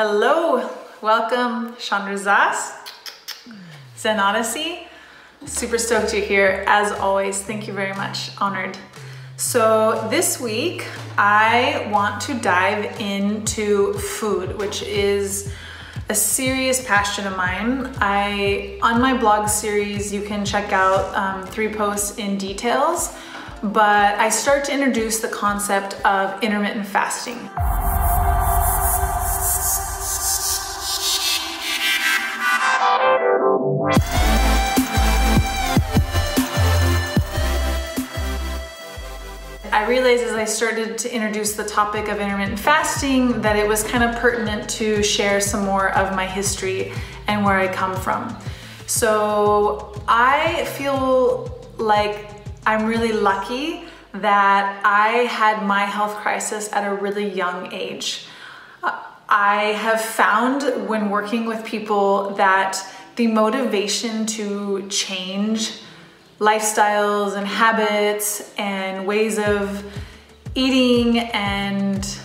Hello, welcome Chandra Zas, Zen Odyssey. Super stoked you're here as always. Thank you very much, honored. So this week I want to dive into food, which is a serious passion of mine. On my blog series, you can check out 3 posts in details, but I start to introduce the concept of intermittent fasting. I realized as I started to introduce the topic of intermittent fasting that it was kind of pertinent to share some more of my history and where I come from. So I feel like I'm really lucky that I had my health crisis at a really young age. I have found when working with people that the motivation to change lifestyles and habits and ways of eating and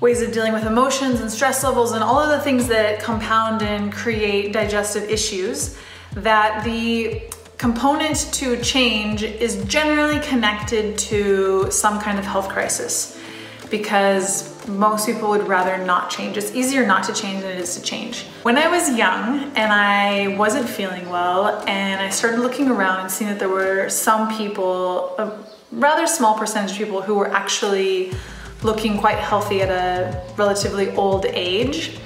ways of dealing with emotions and stress levels and all of the things that compound and create digestive issues, that the component to change is generally connected to some kind of health crisis, because most people would rather not change. It's easier not to change than it is to change. When I was young and I wasn't feeling well, and I started looking around and seeing that there were some people, a rather small percentage of people, who were actually looking quite healthy at a relatively old age,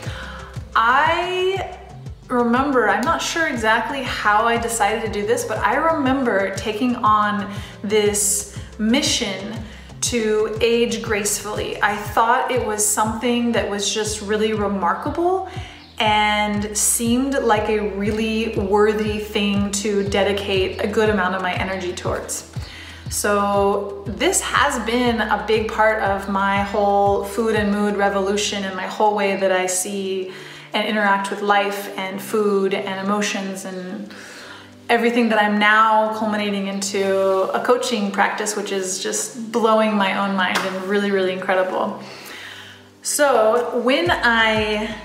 I remember, I'm not sure exactly how I decided to do this, but I remember taking on this mission to age gracefully. I thought it was something that was just really remarkable and seemed like a really worthy thing to dedicate a good amount of my energy towards. So this has been a big part of my whole food and mood revolution and my whole way that I see and interact with life and food and emotions and everything that I'm now culminating into a coaching practice, which is just blowing my own mind and really, really incredible. So when I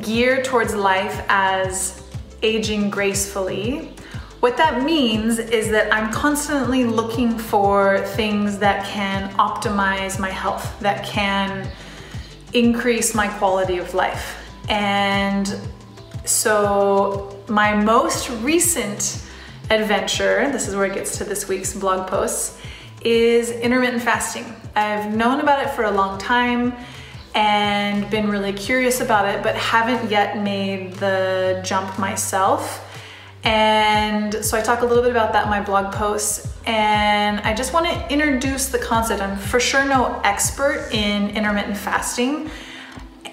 gear towards life as aging gracefully, what that means is that I'm constantly looking for things that can optimize my health, that can increase my quality of life. And so my most recent adventure, this is where it gets to this week's blog posts, is intermittent fasting. I've known about it for a long time and been really curious about it, but haven't yet made the jump myself. And so I talk a little bit about that in my blog posts, and I just want to introduce the concept. I'm for sure no expert in intermittent fasting.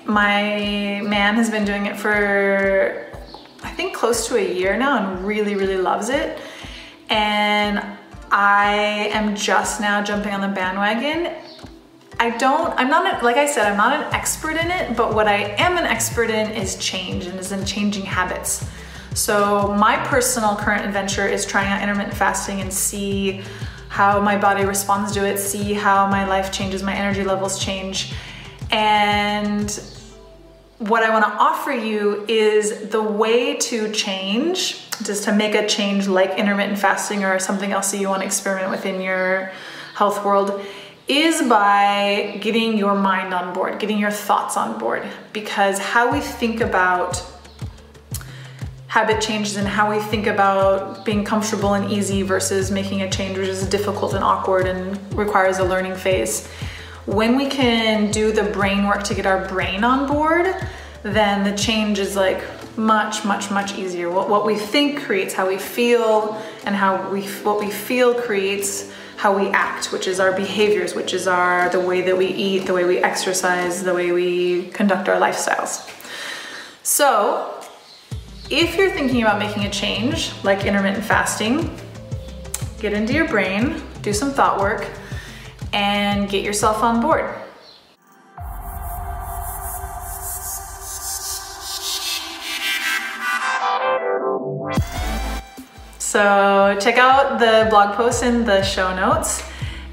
My man has been doing it for I think close to a year now and really, really loves it. And I am just now jumping on the bandwagon. I'm not an expert in it, but what I am an expert in is change, and is in changing habits. So my personal current adventure is trying out intermittent fasting and see how my body responds to it, see how my life changes, my energy levels change. And what I want to offer you is the way to change, just to make a change like intermittent fasting or something else that you want to experiment with in your health world, is by getting your mind on board, getting your thoughts on board. Because how we think about habit changes and how we think about being comfortable and easy versus making a change which is difficult and awkward and requires a learning phase. When we can do the brain work to get our brain on board, then the change is like much, much, much easier. What we think creates how we feel, and what we feel creates how we act, which is our behaviors, which is the way that we eat, the way we exercise, the way we conduct our lifestyles. So if you're thinking about making a change like intermittent fasting, get into your brain, do some thought work, and get yourself on board. So check out the blog post in the show notes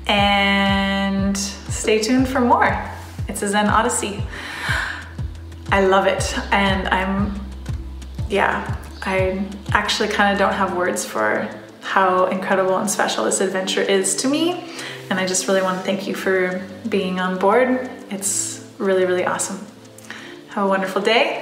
and stay tuned for more. It's It's a Zen Odyssey. I love it, and I actually kind of don't have words for how incredible and special this adventure is to me, and I just really want to thank you for being on board. It's really, really awesome. Have a wonderful day.